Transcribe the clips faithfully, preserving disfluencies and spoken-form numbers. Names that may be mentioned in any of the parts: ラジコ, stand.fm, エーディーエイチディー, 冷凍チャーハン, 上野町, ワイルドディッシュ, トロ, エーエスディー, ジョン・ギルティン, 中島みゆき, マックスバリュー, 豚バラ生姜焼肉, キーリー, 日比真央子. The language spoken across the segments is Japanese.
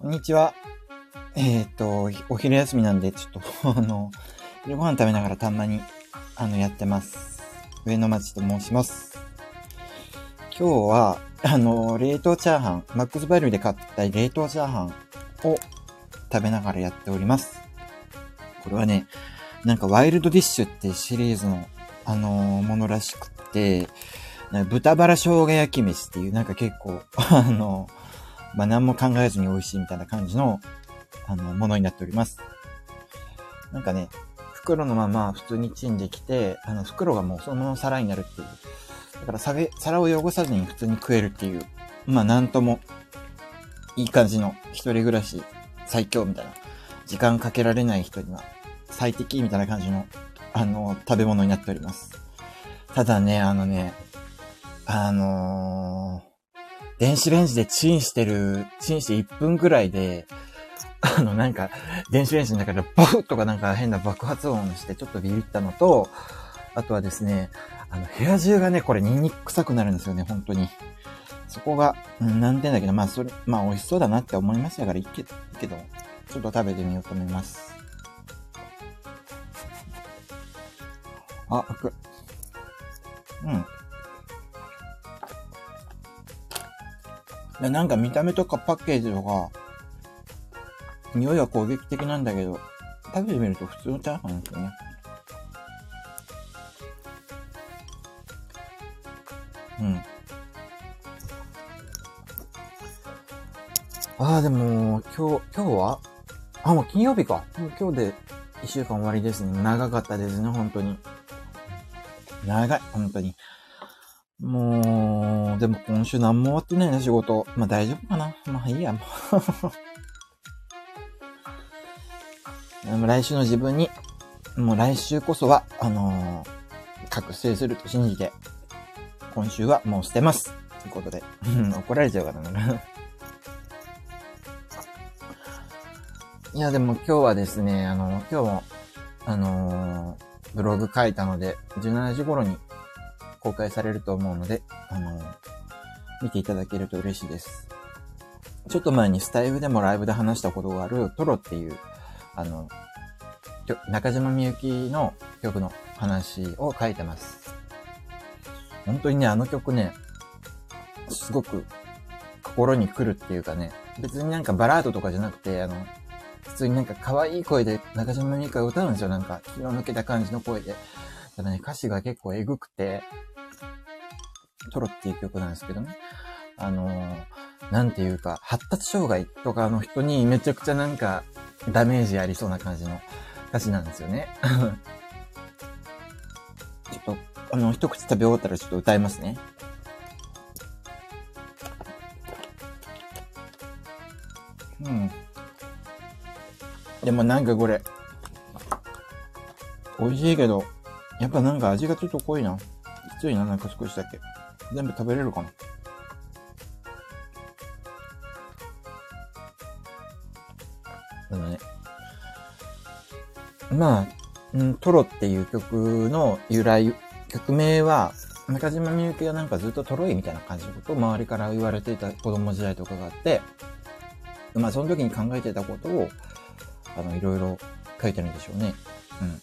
こんにちは。えっと、お昼休みなんで、ちょっと、あの、昼ご飯食べながらたまに、あの、やってます。上野町と申します。今日は、あの、冷凍チャーハン、マックスバリューで買った冷凍チャーハンを食べながらやっております。これはね、なんかワイルドディッシュってシリーズの、あの、ものらしくて、豚バラ生姜焼き飯っていう、なんか結構、あの、まあ、何も考えずに美味しいみたいな感じの、あの、ものになっております。なんかね、袋のまま普通にチンできて、あの、袋がもうそのまま皿になるっていう。だから皿を汚さずに普通に食えるっていう、まあ、なんとも、いい感じの一人暮らし最強みたいな。時間かけられない人には最適みたいな感じの、あの、食べ物になっております。ただね、あのね、あのー、電子レンジでチンしてる、チンしていっぷんくらいで、あの、なんか、電子レンジの中でバフッとかなんか変な爆発音してちょっとビビったのと、あとはですね、あの、部屋中がね、これニンニク臭くなるんですよね、本当に。そこが、うん、難点だけど、まあ、それ、まあ、美味しそうだなって思いましたから、いいけど、いいけど、ちょっと食べてみようと思います。あ、開く。うん。なんか見た目とかパッケージとか、匂いは攻撃的なんだけど、食べてみると普通のチャーハンですよね。うん。ああ、でも、今日、今日はあ、もう金曜日か。もう今日でいっしゅうかん終わりですね。長かったですね、本当に。長い、本当に。もう、でも今週何も終わってないな、仕事。まあ大丈夫かな。まあいいや、もう。でも来週の自分に、もう来週こそは、あのー、覚醒すると信じて、今週はもう捨てます。ということで。怒られちゃうからな。いや、でも今日はですね、あの、今日も、あのー、ブログ書いたので、じゅうしちじ頃に、公開されると思うので、あのー、見ていただけると嬉しいです。ちょっと前にスタイフでもライブで話したことがあるトロっていう、あの、中島みゆきの曲の話を書いてます。本当にね、あの曲ね、すごく心に来るっていうかね、別になんかバラードとかじゃなくて、あの、普通になんか可愛い声で中島みゆきが歌うんですよ、なんか気の抜けた感じの声で。ただね、歌詞が結構えぐくて、トロっていう曲なんですけどね。あのー、なんていうか、発達障害とかの人にめちゃくちゃなんかダメージありそうな感じの歌詞なんですよね。ちょっと、あの、一口食べ終わったらちょっと歌いますね。うん。でもなんかこれ、美味しいけど、やっぱなんか味がちょっと濃いな。きついな、なんか少しだけ。全部食べれるかな。でもね。まあ、ん、トロっていう曲の由来、曲名は、中島みゆきがなんかずっとトロいみたいな感じのことを周りから言われていた子供時代とかがあって、まあその時に考えていたことを、あの、いろいろ書いてるんでしょうね。うん。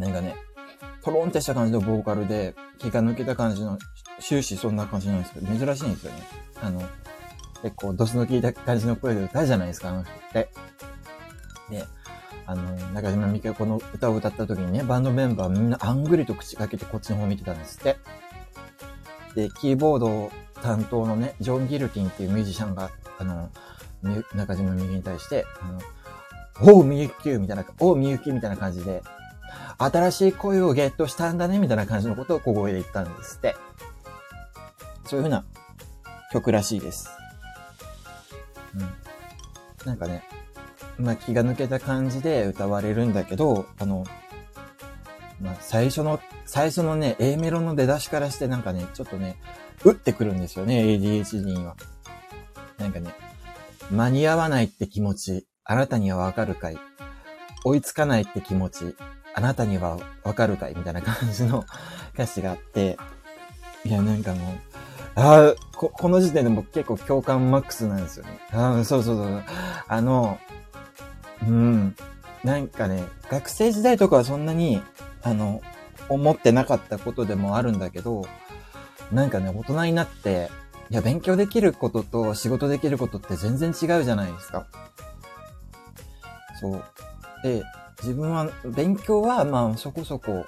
なんかね、トロンってした感じのボーカルで、気が抜けた感じの、終始そんな感じなんですけど、珍しいんですよね。あの、結構ドスの効いた感じの声で歌うじゃないですか、あの人って。で、あの、中島みゆきがこの歌を歌った時にね、バンドメンバーみんなあんぐりと口かけてこっちの方見てたんですって。で、キーボード担当のね、ジョン・ギルティンっていうミュージシャンが、あの、中島みゆきに対して、あの、おうみゆきみたいな、おうみゆきみたいな感じで、新しい声をゲットしたんだね、みたいな感じのことを小声で言ったんですって。そういう風な曲らしいです。うん。なんかね、まあ気が抜けた感じで歌われるんだけど、あの、まあ最初の、最初のね、Aメロの出だしからしてなんかね、ちょっとね、打ってくるんですよね、エーディーエイチディー には。なんかね、間に合わないって気持ち、あなたにはわかるかい。追いつかないって気持ち、あなたにはわかるかいみたいな感じの歌詞があって、いや、なんかもう、あこ、この時点で僕結構共感マックスなんですよね。あそうそうそう。あの、うん。なんかね、学生時代とかはそんなに、あの、思ってなかったことでもあるんだけど、なんかね、大人になって、いや、勉強できることと仕事できることって全然違うじゃないですか。そう。で、自分は、勉強は、まあ、そこそこ、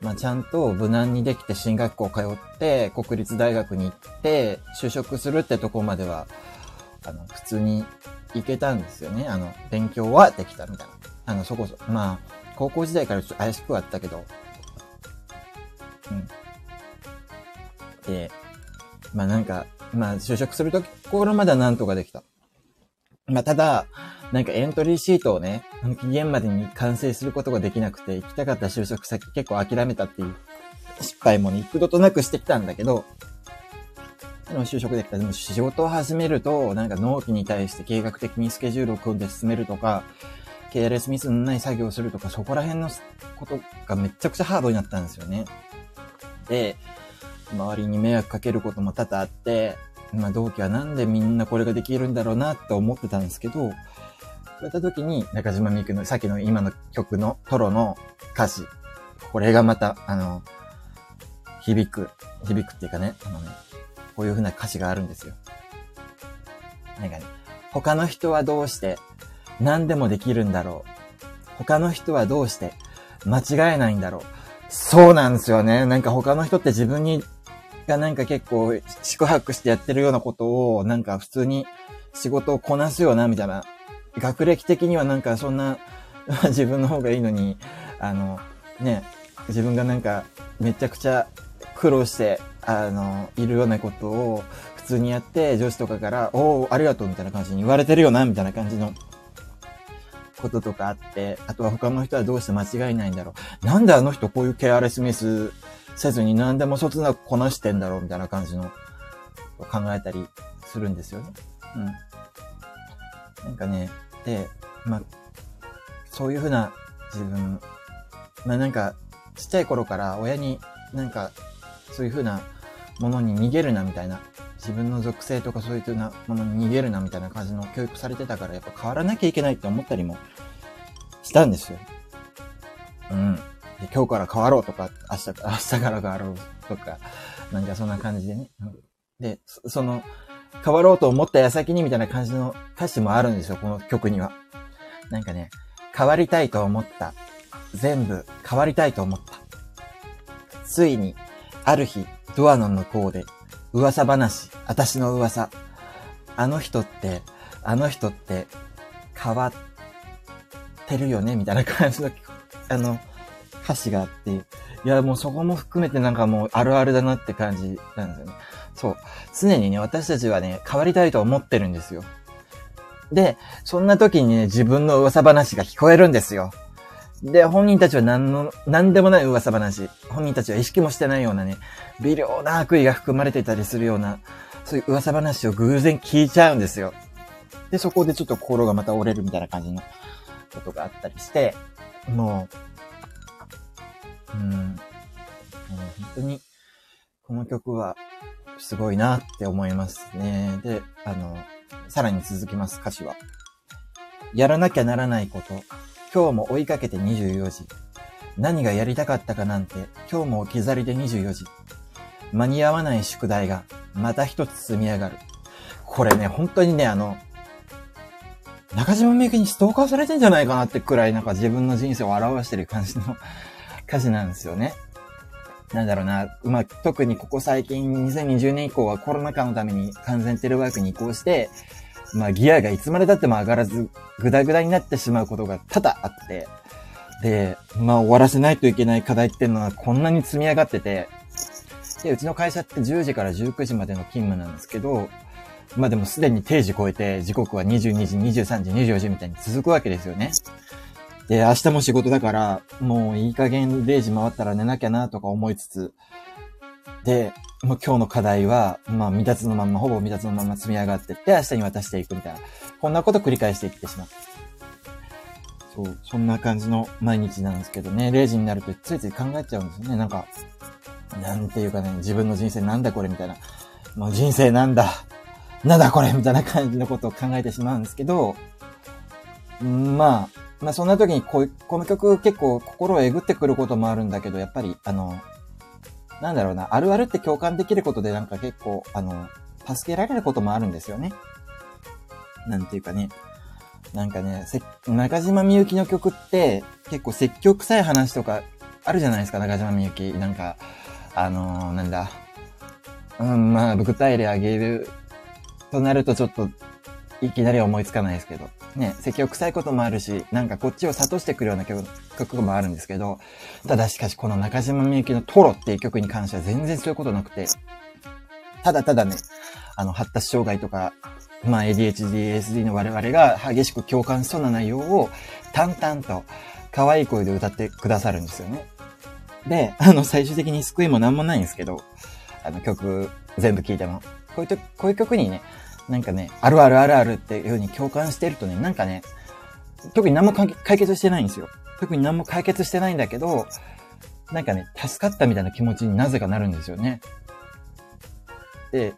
まあ、ちゃんと無難にできて進学校通って、国立大学に行って、就職するってとこまでは、あの、普通に行けたんですよね。あの、勉強はできたみたいな。あの、そこそこ、まあ、高校時代からちょっと怪しくはあったけど、うん。で、まあなんか、まあ就職するところまではなんとかできた。まあただ、なんかエントリーシートをね、期限までに完成することができなくて、行きたかった就職先結構諦めたっていう失敗も幾度となくしてきたんだけど、でも就職できた。でも仕事を始めると、なんか納期に対して計画的にスケジュールを組んで進めるとか、ケアレスミスのない作業をするとか、そこら辺のことがめちゃくちゃハードになったんですよね。で、周りに迷惑かけることも多々あって、まあ同期はなんでみんなこれができるんだろうなって思ってたんですけど、そういった時に中島みゆきのさっきの今の曲のトロの歌詞、これがまた、あの、響く、響くっていうかね、あのね、こういう風な歌詞があるんですよ。なんかね、他の人はどうして何でもできるんだろう。他の人はどうして間違えないんだろう。そうなんですよね。なんか他の人って自分にがなんか結構宿泊してやってるようなことをなんか普通に仕事をこなすよなみたいな、学歴的にはなんかそんな自分の方がいいのに、あのね、自分がなんかめちゃくちゃ苦労してあのいるようなことを普通にやって、上司とかからおーありがとうみたいな感じに言われてるよなみたいな感じのこととかあって、あとは他の人はどうして間違いないんだろう、なんであの人こういうケアレスミスせずに何でもそつなくこなしてんだろうみたいな感じの考えたりするんですよね。うん。なんかね、で、まあ、そういうふうな自分、まあなんかちっちゃい頃から親になんかそういうふうなものに逃げるなみたいな、自分の属性とかそういうふうなものに逃げるなみたいな感じの教育されてたから、やっぱ変わらなきゃいけないって思ったりもしたんですよ。うん。で、今日から変わろうとか、明日、明日から変わろうとか、なんかそんな感じでね。で、その、変わろうと思った矢先にみたいな感じの歌詞もあるんですよ、この曲には。なんかね、変わりたいと思った。全部変わりたいと思った。ついに、ある日、ドアの向こうで、噂話、私の噂。あの人って、あの人って、変わってるよね、みたいな感じの、あの、歌詞があって、いや、もうそこも含めてなんかもうあるあるだなって感じなんですよね。そう。常にね、私たちはね、変わりたいと思ってるんですよ。で、そんな時にね、自分の噂話が聞こえるんですよ。で、本人たちは何の、何でもない噂話。本人たちは意識もしてないようなね、微量な悪意が含まれていたりするような、そういう噂話を偶然聞いちゃうんですよ。で、そこでちょっと心がまた折れるみたいな感じのことがあったりして、もう、うん、もう本当に、この曲はすごいなって思いますね。で、あの、さらに続きます、歌詞は。やらなきゃならないこと。今日も追いかけてにじゅうよじ。何がやりたかったかなんて、今日も置き去りでにじゅうよじ。間に合わない宿題が、また一つ積み上がる。これね、本当にね、あの、中島みゆきにストーカーされてんじゃないかなってくらい、なんか自分の人生を表してる感じの歌詞なんですよね。なんだろうな、まあ、特にここ最近、にせんにじゅうねん以降はコロナ禍のために完全テレワークに移行して、まあギアがいつまで経っても上がらず、グダグダになってしまうことが多々あって、で、まあ終わらせないといけない課題っていうのはこんなに積み上がってて、で、うちの会社ってじゅうじからじゅうくじまでの勤務なんですけど、まあでもすでに定時超えて、時刻はにじゅうにじ、にじゅうさんじ、にじゅうよじみたいに続くわけですよね。で、明日も仕事だから、もういい加減れいじ回ったら寝なきゃなとか思いつつ、で、もう今日の課題は、まあ未達のまんま、ほぼ未達のまんま積み上がってって、明日に渡していくみたいな。こんなこと繰り返していってしまう。そう、そんな感じの毎日なんですけどね、れいじになるとついつい考えちゃうんですよね。なんか、なんていうかね、自分の人生なんだこれみたいな。まあ、人生なんだなんだこれみたいな感じのことを考えてしまうんですけど、まあ、まあそんな時にこうこの曲結構心をえぐってくることもあるんだけど、やっぱりあのなんだろうな、あるあるって共感できることでなんか結構あの助けられることもあるんですよね。なんていうかね、なんかね、中島みゆきの曲って結構説教臭い話とかあるじゃないですか。中島みゆきなんかあのー、なんだ、うんまあブクタイレあげるとなるとちょっといきなり思いつかないですけどね、説教臭いこともあるし、なんかこっちを諭してくるような 曲, 曲もあるんですけど、ただしかしこの中島みゆきのトロっていう曲に関しては全然そういうことなくて、ただただね、あの発達障害とかまあ エーディーエイチディー、エーエスディー の我々が激しく共感しそうな内容を淡々と可愛い声で歌ってくださるんですよね。で、あの最終的に救いもなんもないんですけど、あの曲全部聴いてもこういうと、こういう曲にね、なんかね、あるあるあるあるっていう風に共感してるとね、なんかね、特に何も解決してないんですよ。特に何も解決してないんだけど、なんかね、助かったみたいな気持ちになぜかなるんですよね。で、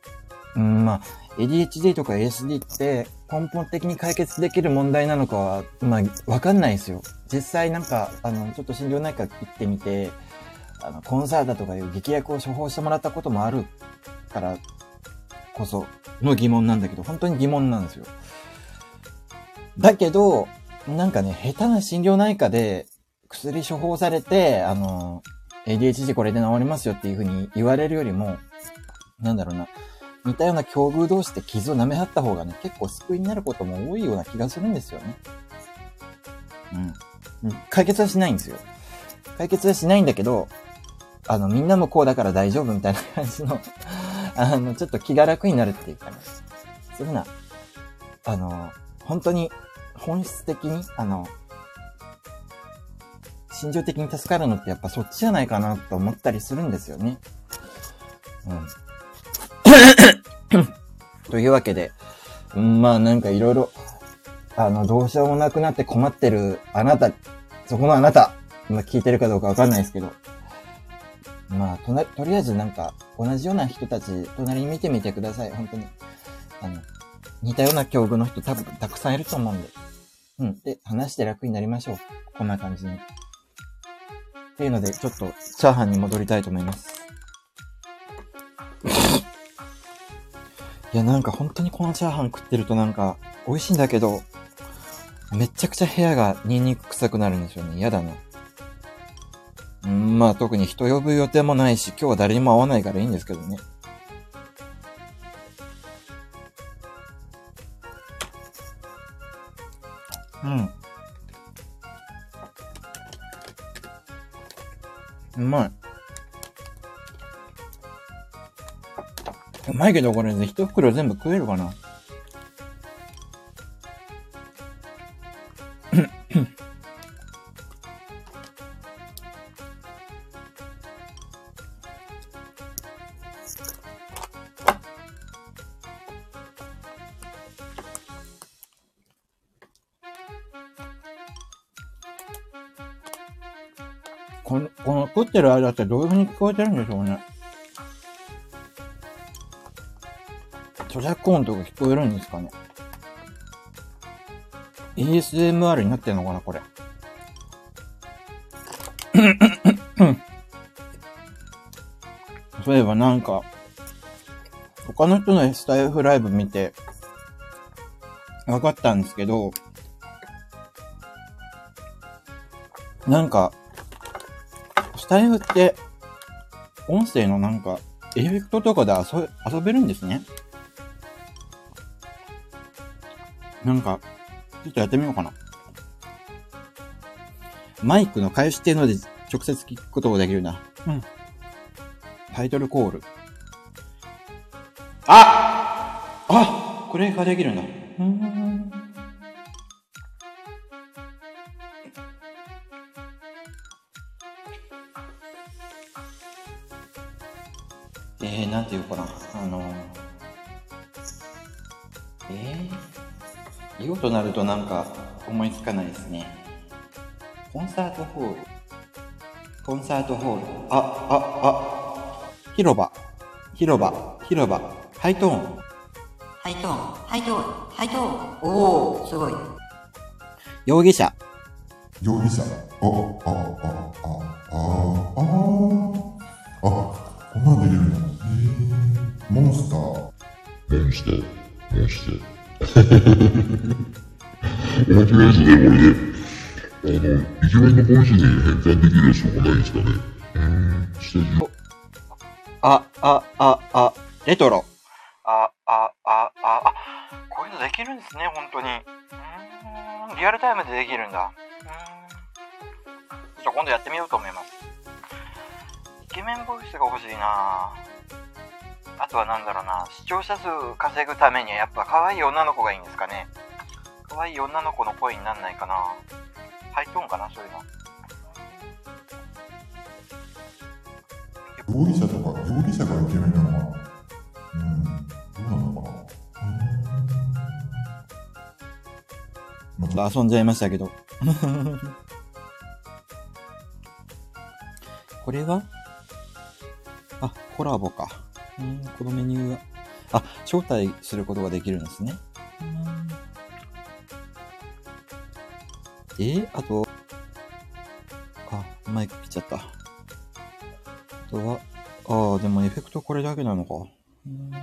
うん、まあ エーディーエイチディー とか エーエスディー って根本的に解決できる問題なのかはまあ分かんないですよ。実際なんかあのちょっと心療内科行ってみて、あのコンサートとかいう劇薬を処方してもらったこともあるからこその疑問なんだけど、本当に疑問なんですよ。だけどなんかね、下手な心療内科で薬処方されてあの エーディーエイチディー これで治りますよっていうふうに言われるよりも、なんだろうな、似たような境遇同士で傷を舐め張った方がね、結構救いになることも多いような気がするんですよね。うん。解決はしないんですよ。解決はしないんだけど、あの、みんなもこうだから大丈夫みたいな感じの、あの、ちょっと気が楽になるっていうかね。そういうふうな、あの、本当に本質的に、あの、心情的に助かるのってやっぱそっちじゃないかなと思ったりするんですよね。うん。というわけで、うん、まあなんかいろいろ、あの、どうしようもなくなって困ってるあなた、そこのあなた、まあ聞いてるかどうかわかんないですけど、まあとな、とりあえずなんか同じような人たち、隣に見てみてください、本当に。あの、似たような境遇の人多分たくさんいると思うんで。うん。で、話して楽になりましょう。こんな感じに。っていうので、ちょっとチャーハンに戻りたいと思います。いやなんか本当にこのチャーハン食ってるとなんか美味しいんだけど、めちゃくちゃ部屋がニンニク臭くなるんですよね。嫌だな。うん、まあ特に人呼ぶ予定もないし、今日は誰にも会わないからいいんですけどね。うん、うまい、うまいけど、これね、一袋全部食えるかな。この、この食ってる間ってどういう風に聞こえてるんでしょうね。著作音とか聞こえるんですかね。 エーエスエムアール になってんのかなこれ。そういえばなんか他の人のスタイフライブ見て分かったんですけど、なんかスタイフって音声のなんかエフェクトとかで遊、遊べるんですね。なんか、ちょっとやってみようかな。マイクの返しっていうので直接聞くことができるな。うん。タイトルコール。ああこれができるんだ。うーん。えー、なんていうかな。あのー、えー言おうとなるとなんか思いつかないですね。コンサートホール、コンサートホール、あ、あ、あ、広場、広場、広場、ハイトーンハイトーンハイトーンハイトーン、おおすごい。容疑者容疑者あああああああああ、こんなんで出るの。モンスターモンスターモンスター面白いですね、これね。あの、イケメンの本心に変換できるやつとかないんですかね。うーん、あ、あ、あ、あ、レトロあ、あ、あ、あ、あ、こういうのできるんですね、本当に。うーん、リアルタイムでできるんだ。うーん、ちょっと今度やってみようと思います。イケメンボイスが欲しいな。あとはなんだろうな、視聴者数稼ぐためにはやっぱ可愛い女の子がいいんですかね。可愛い女の子の声になんないかな。ハイトーンかな、そういうの。容疑者とか、容疑者がイケメンなのかな。うん、どうなのかな。ちょっと遊んじゃいましたけどこれはあ、コラボか。うん、このメニューはあ、招待することができるんですね。えー、あとあ、マイク切っちゃった。あとはあー、でもエフェクトこれだけなのか。うん、な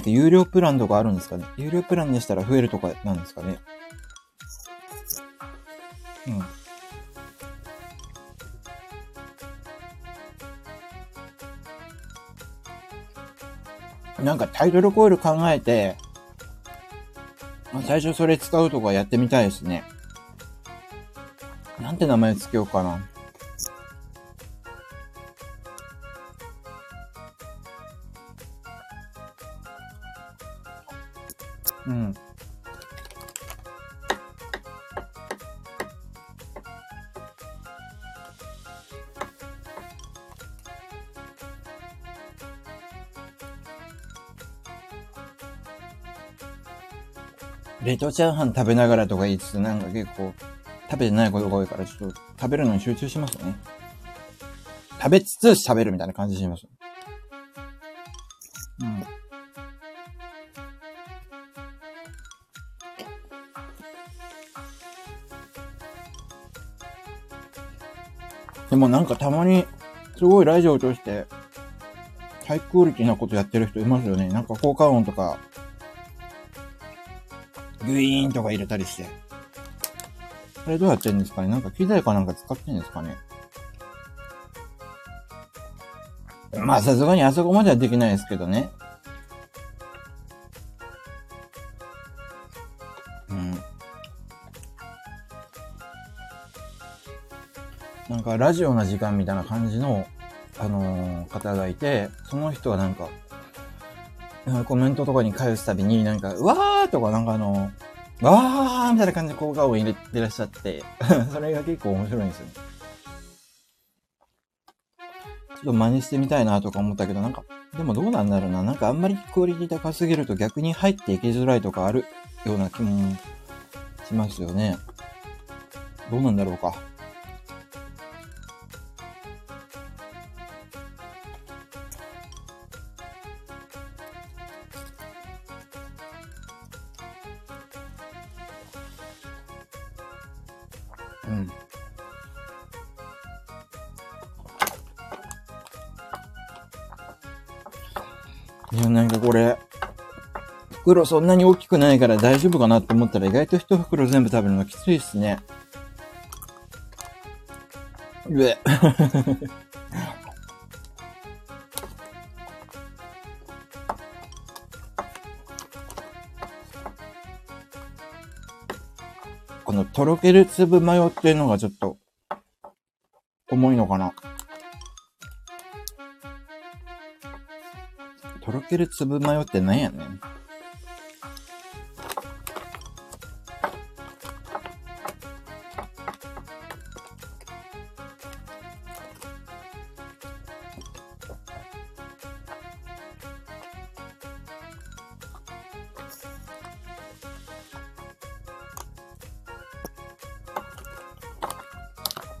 んか有料プランとかあるんですかね。有料プランでしたら増えるとかなんですかね。うん、なんかタイトルコール考えて、最初それ使うとかやってみたいですね。なんて名前つけようかな。うん。冷凍チャーハン食べながらとか言いつつ、なんか結構食べてないことが多いから、ちょっと食べるのに集中しますね。食べつつ喋るみたいな感じします。うん。でもなんかたまにすごいラジオを通してハイクオリティなことやってる人いますよね。なんか効果音とかグイーンとか入れたりして。これどうやってるんですかね。なんか機材かなんか使ってるんですかね。まあさすがにあそこまではできないですけどね。うん。なんかラジオな時間みたいな感じの、あのー、方がいて、その人はなんか、コメントとかに返すたびになんか、うわーとかなんかあの、わーみたいな感じで効果音入れてらっしゃって、それが結構面白いんですよね。ちょっと真似してみたいなとか思ったけど、なんか、でもどうなんだろうな。なんかあんまりクオリティ高すぎると逆に入っていきづらいとかあるような気もしますよね。どうなんだろうか。うん、いやなんかこれ袋そんなに大きくないから大丈夫かなと思ったら、意外と一袋全部食べるのきついっすね。うえこのとろける粒マヨっていうのがちょっと重いのかな。とろける粒マヨってなんやねん。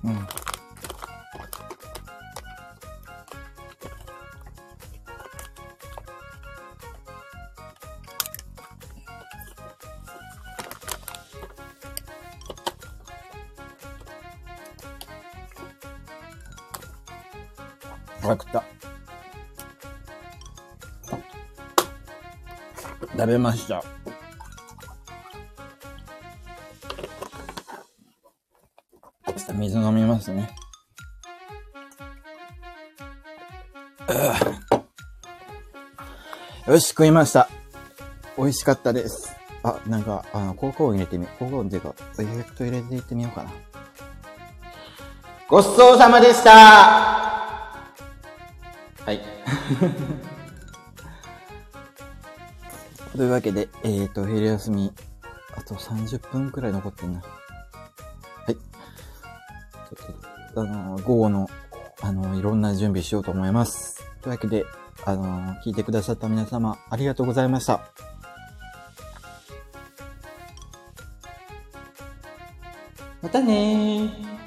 うん、あ、食った。食べました。水飲みますね。よし、食いました。美味しかったです。あ、なんか、あの、コーヒーを入れてみ、コーヒーっていうか、エフェクト入れていってみようかな。ごちそうさまでしたー。はい。というわけで、えーと、昼休み、あとさんじゅっぷんくらい残ってんな。はい。あの、午後の、あの、いろんな準備しようと思います。というわけで、あの、聞いてくださった皆様、ありがとうございました。またねー。